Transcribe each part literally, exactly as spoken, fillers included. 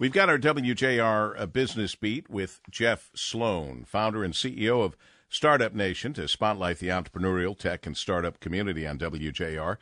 We've got our W J R Business Beat with Jeff Sloan, founder and C E O of Startup Nation, to spotlight the entrepreneurial tech and startup community on W J R.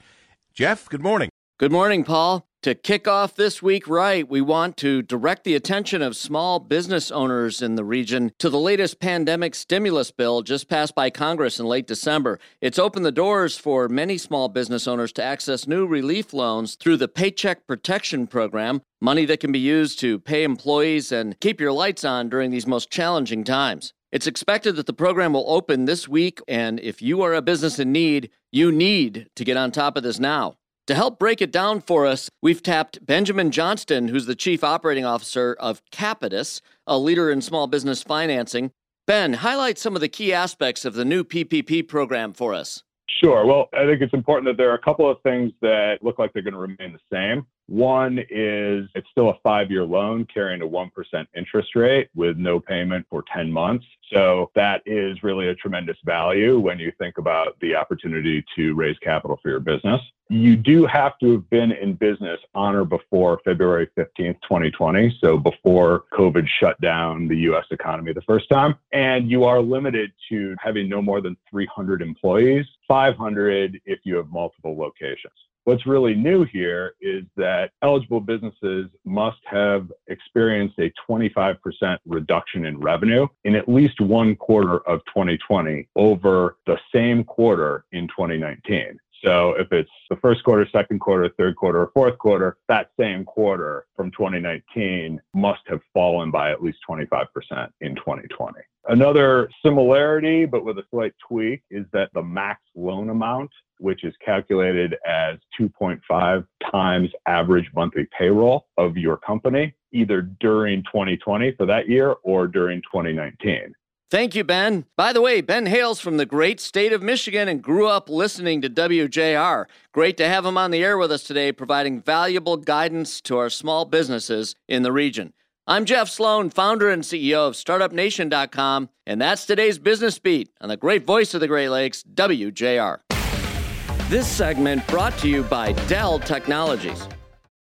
Jeff, good morning. Good morning, Paul. To kick off this week right, we want to direct the attention of small business owners in the region to the latest pandemic stimulus bill just passed by Congress in late December. It's opened the doors for many small business owners to access new relief loans through the Paycheck Protection Program, money that can be used to pay employees and keep your lights on during these most challenging times. It's expected that the program will open this week, and if you are a business in need, you need to get on top of this now. To help break it down for us, we've tapped Benjamin Johnston, who's the Chief Operating Officer of Capitus, a leader in small business financing. Ben, highlight some of the key aspects of the new P P P program for us. Sure. Well, I think it's important that there are a couple of things that look like they're going to remain the same. One is it's still a five-year loan carrying a one percent interest rate with no payment for ten months. So that is really a tremendous value when you think about the opportunity to raise capital for your business. You do have to have been in business on or before February fifteenth, twenty twenty. So before COVID shut down the U S economy the first time. And you are limited to having no more than three hundred employees, five hundred if you have multiple locations. What's really new here is that eligible businesses must have experienced a twenty-five percent reduction in revenue in at least one quarter of twenty twenty over the same quarter in twenty nineteen. So if it's the first quarter, second quarter, third quarter, or fourth quarter, that same quarter from twenty nineteen must have fallen by at least twenty-five percent in twenty twenty. Another similarity, but with a slight tweak, is that the max loan amount, which is calculated as two point five times average monthly payroll of your company, either during twenty twenty for that year or during twenty nineteen. Thank you, Ben. By the way, Ben hails from the great state of Michigan and grew up listening to W J R. Great to have him on the air with us today, providing valuable guidance to our small businesses in the region. I'm Jeff Sloan, founder and C E O of startup nation dot com, and that's today's Business Beat on the great voice of the Great Lakes, W J R. This segment brought to you by Dell Technologies.